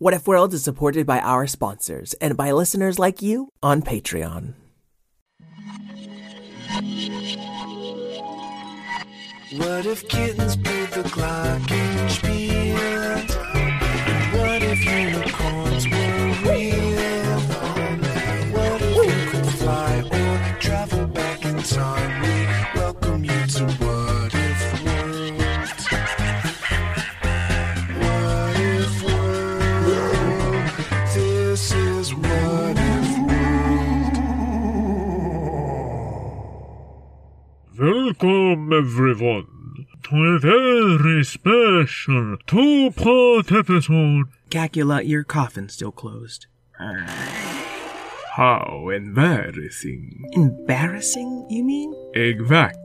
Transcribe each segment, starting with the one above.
What If World is supported by our sponsors and by listeners like you on Patreon. What if kittens played the glockenspiel? What if unicorns were real? What if you could fly or travel back in time? We welcome you to What If World. What If World. This is What If World. Welcome, everyone, to a very special two-part episode. Cacula, your coffin's still closed. How embarrassing. Embarrassing, you mean? Exactly.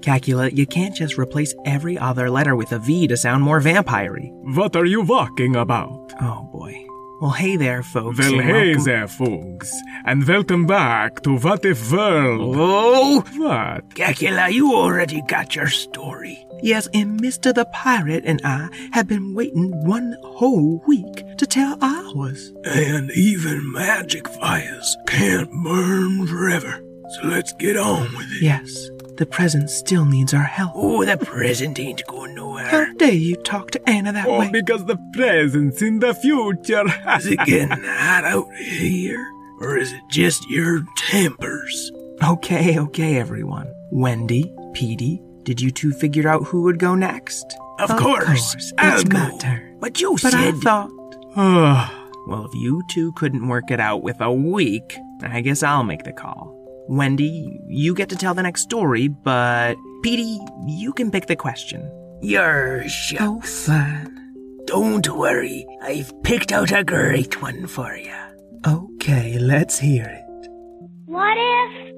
Cacula, you can't just replace every other letter with a V to sound more vampire-y. What are you talking about? Oh, boy. Well, hey there, folks. Well, hey there, folks. And welcome back to What If World. Oh! What? Cacula, you already got your story. Yes, and Mr. the Pirate and I have been waiting one whole week to tell ours. And even magic fires can't burn forever. So let's get on with it. Yes, the present still needs our help. Oh, the present ain't going nowhere. How dare you talk to Anna that way? Oh, because the present's in the future. Is it getting hot out here? Or is it just your tempers? Okay, everyone. Wendy, Petey, did you two figure out who would go next? Of course. I'll go. But you said... But I thought... Well, if you two couldn't work it out with a week, I guess I'll make the call. Wendy, you get to tell the next story, but Petey, you can pick the question. You're so fun. Don't worry, I've picked out a great one for you. Okay, let's hear it. What if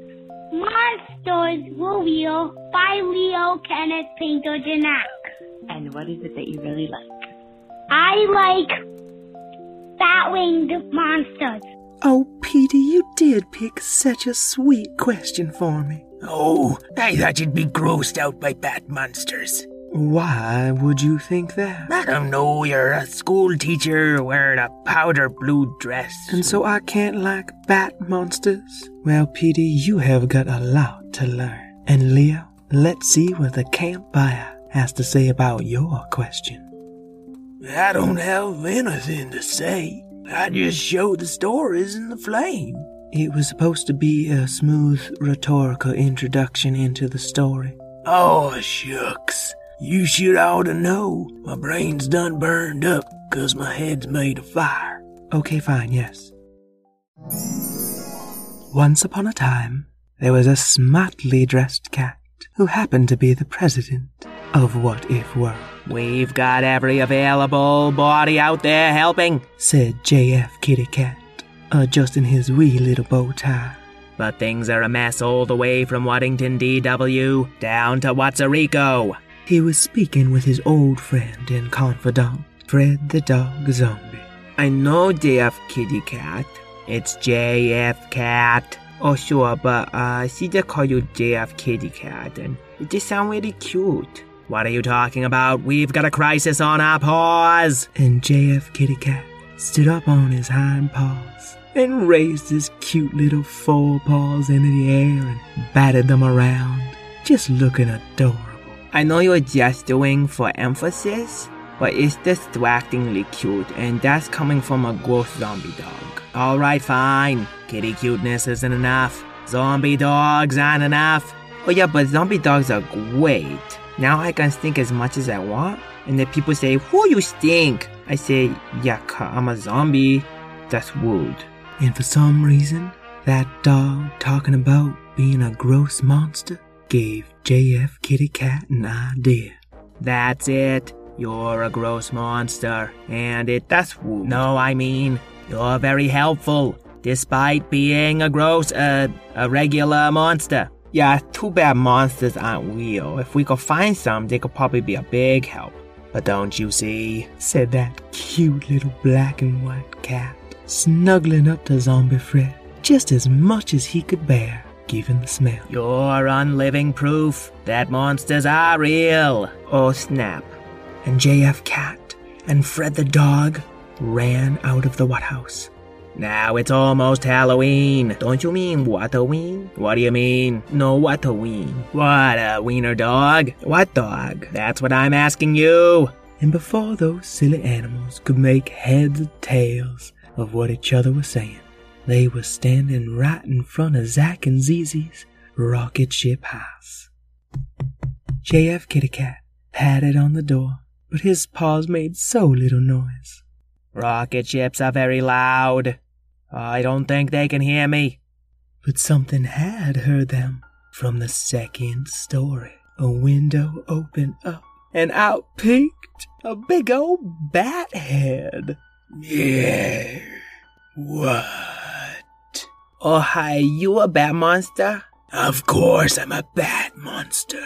monsters were real by Leo Kenneth Pinto Janak? And what is it that you really like? I like Batwing monsters. Oh, Petey, you did pick such a sweet question for me. Oh, I thought you'd be grossed out by bat monsters. Why would you think that? I don't know, you're a school teacher wearing a powder blue dress. And so I can't like bat monsters? Well, Petey, you have got a lot to learn. And Leo, let's see what the campfire has to say about your question. I don't have anything to say. I just showed the stories in the flame. It was supposed to be a smooth, rhetorical introduction into the story. Oh, shucks. You should oughta know. My brain's done burned up, 'cause my head's made of fire. Okay, fine, yes. Once upon a time, there was a smartly dressed cat who happened to be the president of What If World. We've got every available body out there helping, said J.F. Kitty Cat, adjusting his wee little bow tie. But things are a mess all the way from Waddington D.W. down to Watsirico. He was speaking with his old friend and confidant, Fred the Dog Zombie. I know, J.F. Kitty Cat. It's J.F. Cat. Oh, sure, but she just called you J.F. Kitty Cat, and it just sounds really cute. What are you talking about? We've got a crisis on our paws! And J.F. Kitty Cat stood up on his hind paws and raised his cute little forepaws into the air and batted them around, just looking adorable. I know you're just doing for emphasis, but it's distractingly cute, and that's coming from a gross zombie dog. Alright, fine. Kitty cuteness isn't enough. Zombie dogs aren't enough. Oh yeah, but zombie dogs are great. Now I can stink as much as I want, and then people say, "Who you stink?" I say, "Yuck, I'm a zombie." That's rude. And for some reason, that dog talking about being a gross monster gave J.F. Kitty Cat an idea. That's it. You're a gross monster, and that's rude. No, I mean, you're very helpful, despite being a regular monster. Yeah, it's too bad monsters aren't real. If we could find some, they could probably be a big help. But don't you see? Said that cute little black and white cat, snuggling up to Zombie Fred just as much as he could bear, given the smell. You're unliving proof that monsters are real. Oh, snap. And J.F. Cat and Fred the dog ran out of the Watt house. Now it's almost Halloween. Don't you mean Wattoween? What do you mean? No, Wattoween. What, a wiener dog? What dog? That's what I'm asking you. And before those silly animals could make heads or tails of what each other was saying, they were standing right in front of Zack and Zizi's rocket ship house. J.F. Kitty Cat patted on the door, but his paws made so little noise. Rocket ships are very loud. I don't think they can hear me. But something had heard them. From the second story, a window opened up, and out peeked a big old bat head. Yeah, what? Oh, hi, you a bat monster? Of course I'm a bat monster.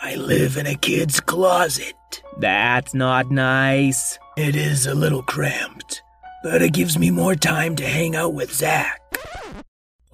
I live in a kid's closet. That's not nice. It is a little cramped, but it gives me more time to hang out with Zack.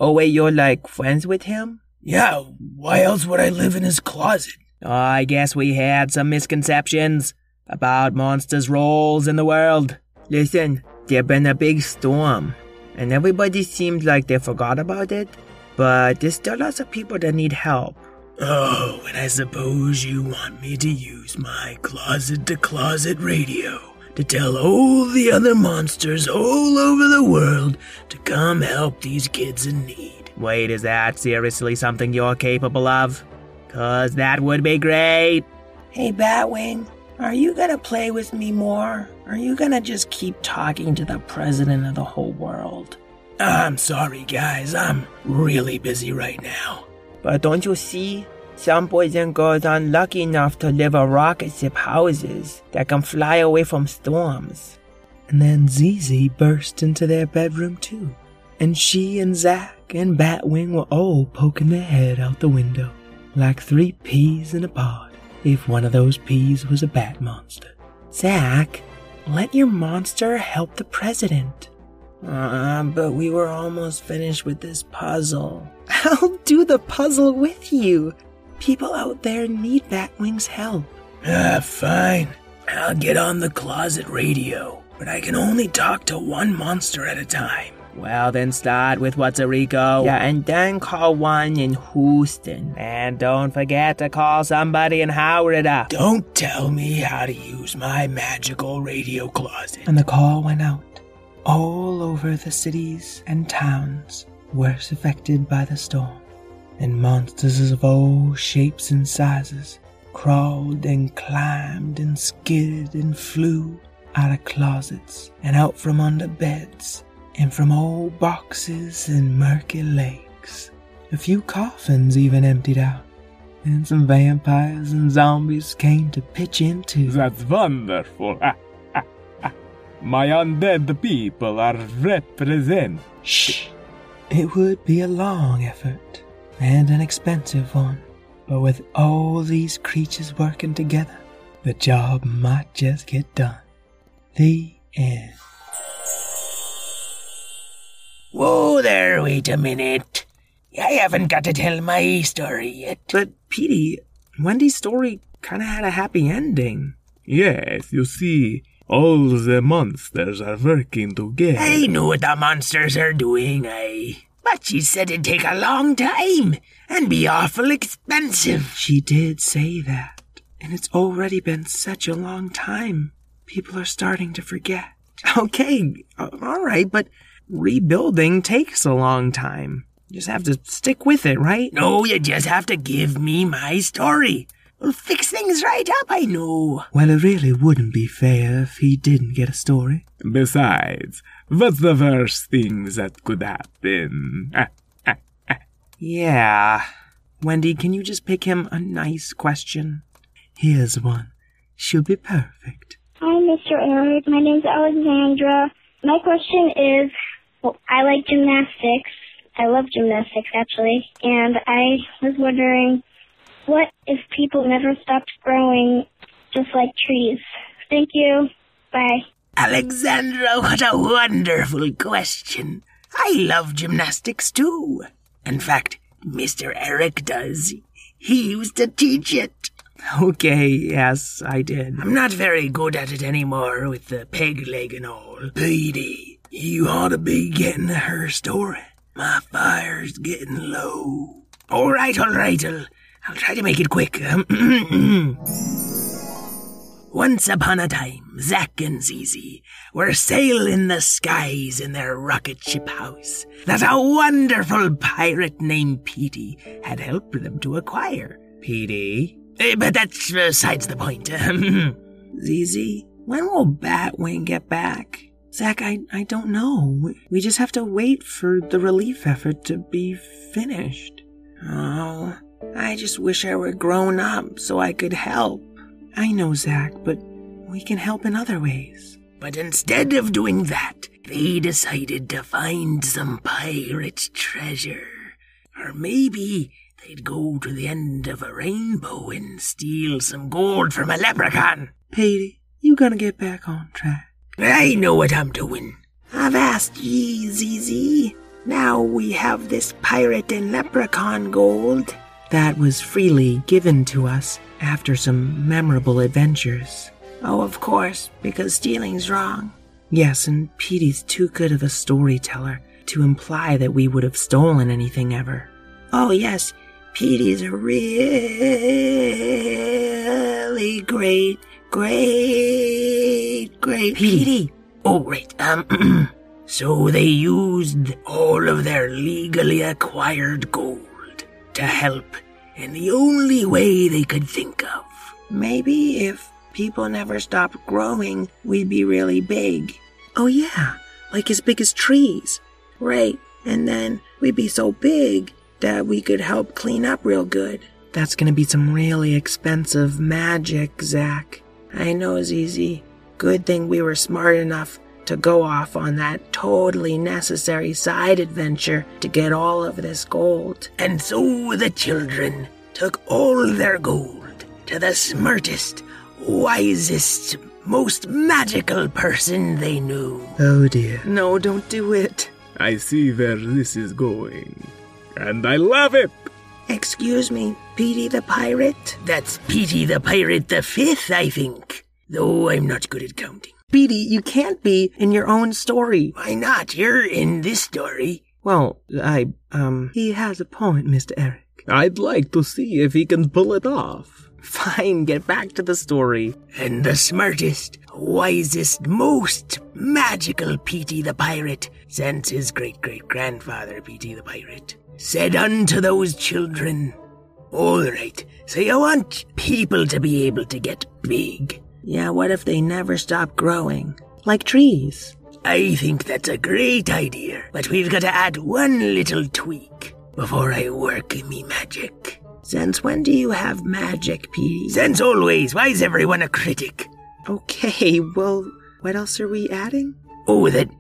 Oh wait, you're like friends with him? Yeah, why else would I live in his closet? I guess we had some misconceptions about monsters' roles in the world. Listen, there's been a big storm, and everybody seems like they forgot about it, but there's still lots of people that need help. Oh, and I suppose you want me to use my closet-to-closet radio to tell all the other monsters all over the world to come help these kids in need. Wait, is that seriously something you're capable of? 'Cause that would be great. Hey, Batwing, are you gonna play with me more? Or are you gonna just keep talking to the president of the whole world? I'm sorry, guys. I'm really busy right now. But don't you see? Some boys and girls aren't lucky enough to live in rocket ship houses that can fly away from storms. And then Zizi burst into their bedroom too. And she and Zack and Batwing were all poking their head out the window, like three peas in a pod, if one of those peas was a bat monster. Zack, let your monster help the president. But we were almost finished with this puzzle. I'll do the puzzle with you. People out there need Batwing's help. Fine. I'll get on the closet radio, but I can only talk to one monster at a time. Well, then start with Watsirico. Yeah, and then call one in Houston. And don't forget to call somebody in Howrida. Don't tell me how to use my magical radio closet. And the call went out. All over the cities and towns worse affected by the storm. And monsters of all shapes and sizes crawled and climbed and skidded and flew out of closets and out from under beds and from old boxes and murky lakes. A few coffins even emptied out, and some vampires and zombies came to pitch into. That's wonderful. My undead people are represented. Shh. It would be a long effort, and an expensive one. But with all these creatures working together, the job might just get done. The end. Whoa there, wait a minute. I haven't got to tell my story yet. But, Petey, Wendy's story kind of had a happy ending. Yes, you see, all the monsters are working together. I know what the monsters are doing, But she said it'd take a long time and be awful expensive. She did say that, and it's already been such a long time. People are starting to forget. Okay, all right, but rebuilding takes a long time. You just have to stick with it, right? No, you just have to give me my story. We'll fix things right up, I know. Well, it really wouldn't be fair if he didn't get a story. Besides, what's the worst thing that could happen? Yeah. Wendy, can you just pick him a nice question? Here's one. She'll be perfect. Hi, Mr. Eric. My name's Alexandra. My question is, I like gymnastics. I love gymnastics, actually. And I was wondering, what if people never stopped growing just like trees? Thank you. Bye. Alexandra, what a wonderful question. I love gymnastics too. In fact, Mr. Eric does. He used to teach it. Okay, yes, I did. I'm not very good at it anymore with the peg leg and all. Petey, you ought to be getting to her story. My fire's getting low. All right, I'll try to make it quick. Once upon a time, Zack and Zizi were sailing the skies in their rocket ship house that a wonderful pirate named Petey had helped them to acquire. Petey? But that's besides the point. Zizi, when will Batwing get back? Zack, I don't know. We just have to wait for the relief effort to be finished. Oh, I just wish I were grown up so I could help. I know, Zack, but we can help in other ways. But instead of doing that, they decided to find some pirate treasure. Or maybe they'd go to the end of a rainbow and steal some gold from a leprechaun. Petey, you gotta get back on track. I know what I'm doing. I've asked ye, Zizi. Now we have this pirate and leprechaun gold that was freely given to us after some memorable adventures. Oh, of course, because stealing's wrong. Yes, and Petey's too good of a storyteller to imply that we would have stolen anything ever. Oh, yes, Petey's a really great Petey. Oh, right, So they used all of their legally acquired gold to help in the only way they could think of. Maybe if people never stopped growing, we'd be really big. Oh yeah, like as big as trees. Right, and then we'd be so big that we could help clean up real good. That's gonna be some really expensive magic, Zack. I know, Zizi. Good thing we were smart enough to go off on that totally necessary side adventure to get all of this gold. And so the children took all their gold to the smartest, wisest, most magical person they knew. Oh dear. No, don't do it. I see where this is going, and I love it. Excuse me, Petey the Pirate? That's Petey the Pirate the Fifth, I think, though I'm not good at counting. Petey, you can't be in your own story. Why not? You're in this story. Well, he has a point, Mr. Eric. I'd like to see if he can pull it off. Fine, get back to the story. And the smartest, wisest, most magical Petey the Pirate, since his great-great-grandfather Petey the Pirate, said unto those children, all right, so you want people to be able to get big. Yeah, what if they never stop growing? Like trees. I think that's a great idea, but we've got to add one little tweak before I work in me magic. Since when do you have magic, Petey? Since always. Why is everyone a critic? Okay, well, what else are we adding? Oh, that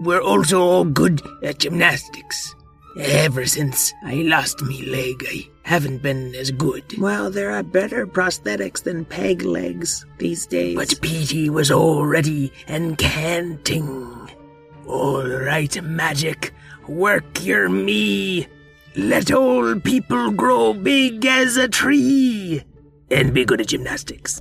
we're also all good at gymnastics. Ever since I lost me leg, I haven't been as good. Well, there are better prosthetics than peg legs these days. But Petey was already incanting. All right, magic, work your me. Let all people grow big as a tree. And be good at gymnastics.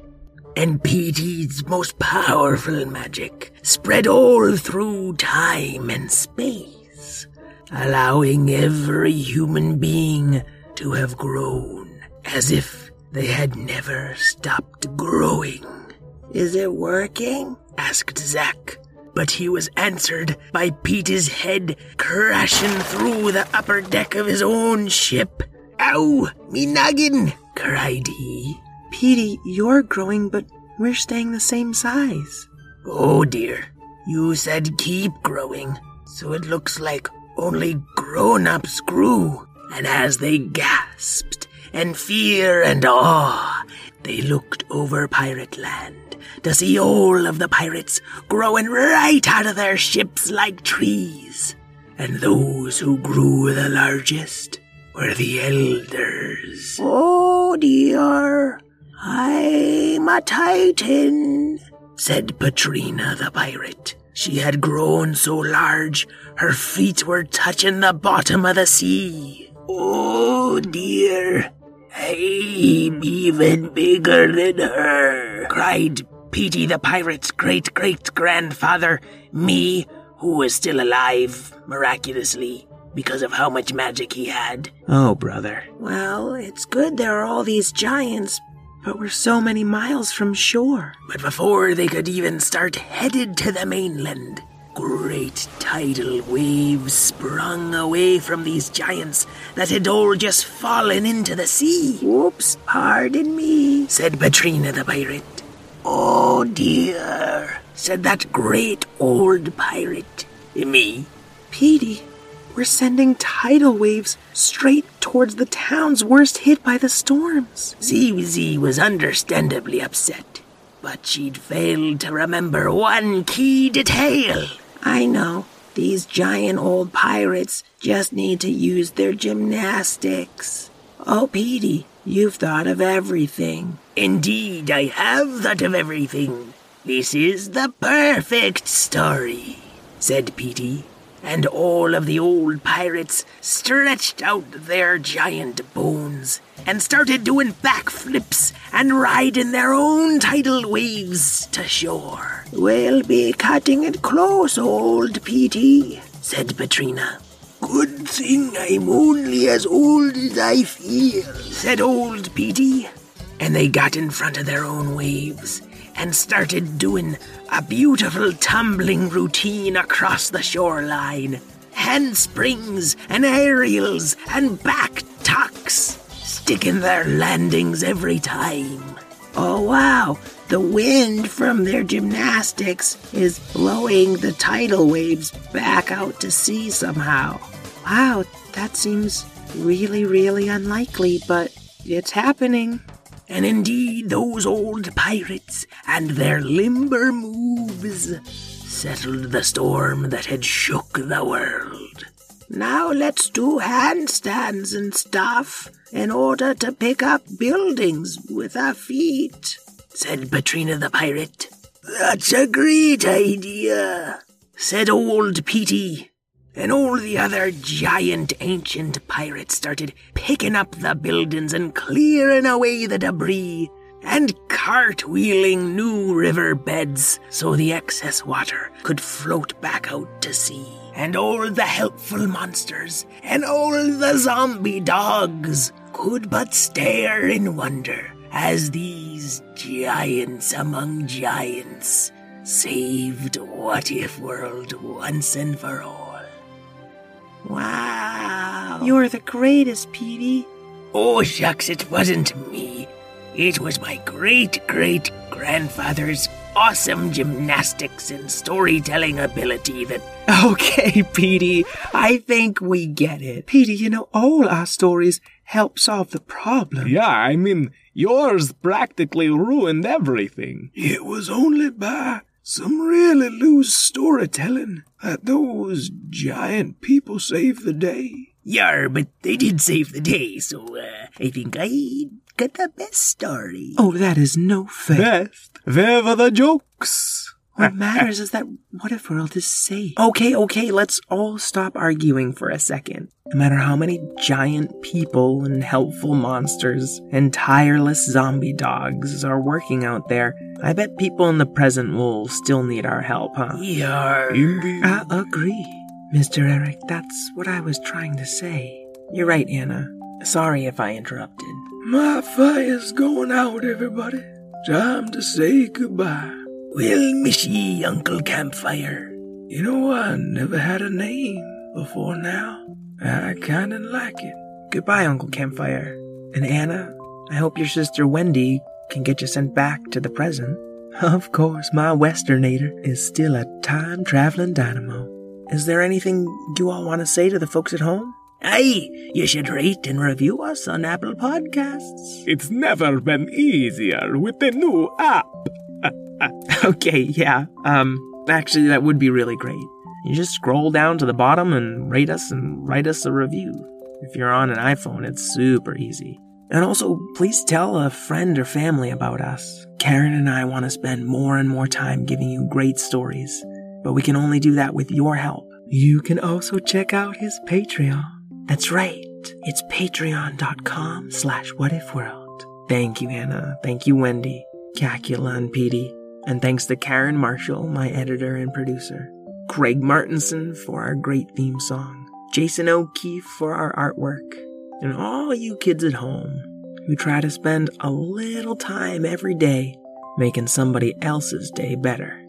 And Petey's most powerful magic spread all through time and space, allowing every human being to have grown as if they had never stopped growing. Is it working? Asked Zack, but he was answered by Petey's head crashing through the upper deck of his own ship. Ow, me noggin, cried he. Petey, you're growing, but we're staying the same size. Oh dear, you said keep growing, so it looks like only grown-ups grew, and as they gasped in fear and awe, they looked over Pirate Land to see all of the pirates growing right out of their ships like trees. And those who grew the largest were the elders. Oh dear, I'm a titan, said Petrina the pirate. She had grown so large, her feet were touching the bottom of the sea. Oh dear, I'm even bigger than her, cried Petey the Pirate's great-great-grandfather, me, who was still alive, miraculously, because of how much magic he had. Oh, brother. Well, it's good there are all these giants, but we're so many miles from shore. But before they could even start headed to the mainland, great tidal waves sprung away from these giants that had all just fallen into the sea. Whoops, pardon me, said Petrina the Pirate. Oh dear, said that great old pirate. Me? Petey, we're sending tidal waves straight towards the towns worst hit by the storms. Zizi was understandably upset, but she'd failed to remember one key detail. I know, these giant old pirates just need to use their gymnastics. Oh, Petey, you've thought of everything. Indeed, I have thought of everything. This is the perfect story, said Petey, and all of the old pirates stretched out their giant bones and started doing backflips and riding their own tidal waves to shore. We'll be cutting it close, old Petey, said Petrina. Good thing I'm only as old as I feel, said old Petey. And they got in front of their own waves and started doing a beautiful tumbling routine across the shoreline. Handsprings and aerials and back tucks, sticking their landings every time. Oh wow, the wind from their gymnastics is blowing the tidal waves back out to sea somehow. Wow, that seems really, really unlikely, but it's happening. And indeed, those old pirates and their limber moves settled the storm that had shook the world. Now let's do handstands and stuff in order to pick up buildings with our feet, said Petrina the Pirate. That's a great idea, said old Petey. And all the other giant ancient pirates started picking up the buildings and clearing away the debris and cartwheeling new river beds so the excess water could float back out to sea. And all the helpful monsters and all the zombie dogs could but stare in wonder as these giants among giants saved What If World once and for all. Wow. You're the greatest, Petey. Oh, shucks, it wasn't me. It was my great-great-grandfather's awesome gymnastics and storytelling ability that... Okay, Petey, I think we get it. Petey, you know, all our stories help solve the problem. Yeah, I mean, yours practically ruined everything. It was only by... some really loose storytelling that those giant people saved the day. Yeah, but they did save the day, so I think I got the best story. Oh, that is no fair. Best? Where were the jokes? What matters is that What If World is safe. Okay, let's all stop arguing for a second. No matter how many giant people and helpful monsters and tireless zombie dogs are working out there, I bet people in the present will still need our help, huh? Yeah. I agree, Mr. Eric. That's what I was trying to say. You're right, Anna. Sorry if I interrupted. My fire's going out, everybody. Time to say goodbye. We'll miss ye, Uncle Campfire. You know, I never had a name before now. I kinda like it. Goodbye, Uncle Campfire. And Anna, I hope your sister Wendy can get you sent back to the present. Of course, my Westernator is still a time-traveling dynamo. Is there anything you all want to say to the folks at home? Aye, you should rate and review us on Apple Podcasts. It's never been easier with the new app. Okay, yeah, actually that would be really great. You just scroll down to the bottom and rate us and write us a review. If you're on an iPhone, it's super easy. And also, please tell a friend or family about us. Karen and I want to spend more and more time giving you great stories, but we can only do that with your help. You can also check out his Patreon. That's right. it. It's patreon.com/whatifworld. Thank you, Anna. Thank you, Wendy, Cacula, and Petey. And thanks to Karen Marshall, my editor and producer. Craig Martinson for our great theme song. Jason O'Keefe for our artwork. And all you kids at home who try to spend a little time every day making somebody else's day better.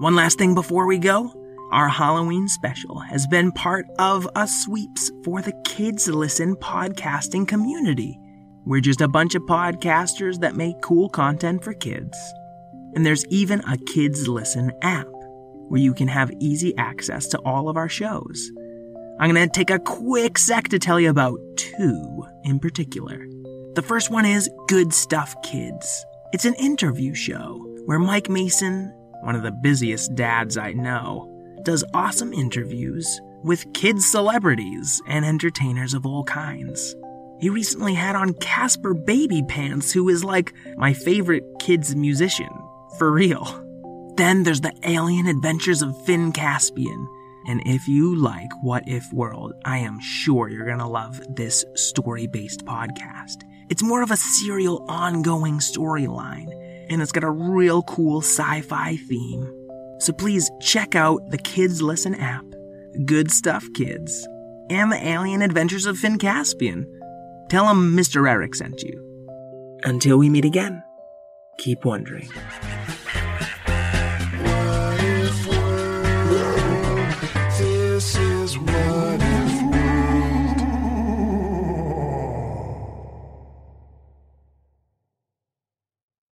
One last thing before we go. Our Halloween special has been part of a sweeps for the Kids Listen podcasting community. We're just a bunch of podcasters that make cool content for kids. And there's even a Kids Listen app where you can have easy access to all of our shows. I'm going to take a quick sec to tell you about two in particular. The first one is Good Stuff Kids. It's an interview show where Mike Mason, one of the busiest dads I know, does awesome interviews with kids celebrities and entertainers of all kinds. He recently had on Casper Baby Pants, who is like my favorite kids musician, for real. Then there's the Alien Adventures of Finn Caspian. And if you like What If World, I am sure you're going to love this story-based podcast. It's more of a serial ongoing storyline, and it's got a real cool sci-fi theme. So please check out the Kids Listen app, Good Stuff Kids, and the Alien Adventures of Finn Caspian. Tell them Mr. Eric sent you. Until we meet again, keep wondering.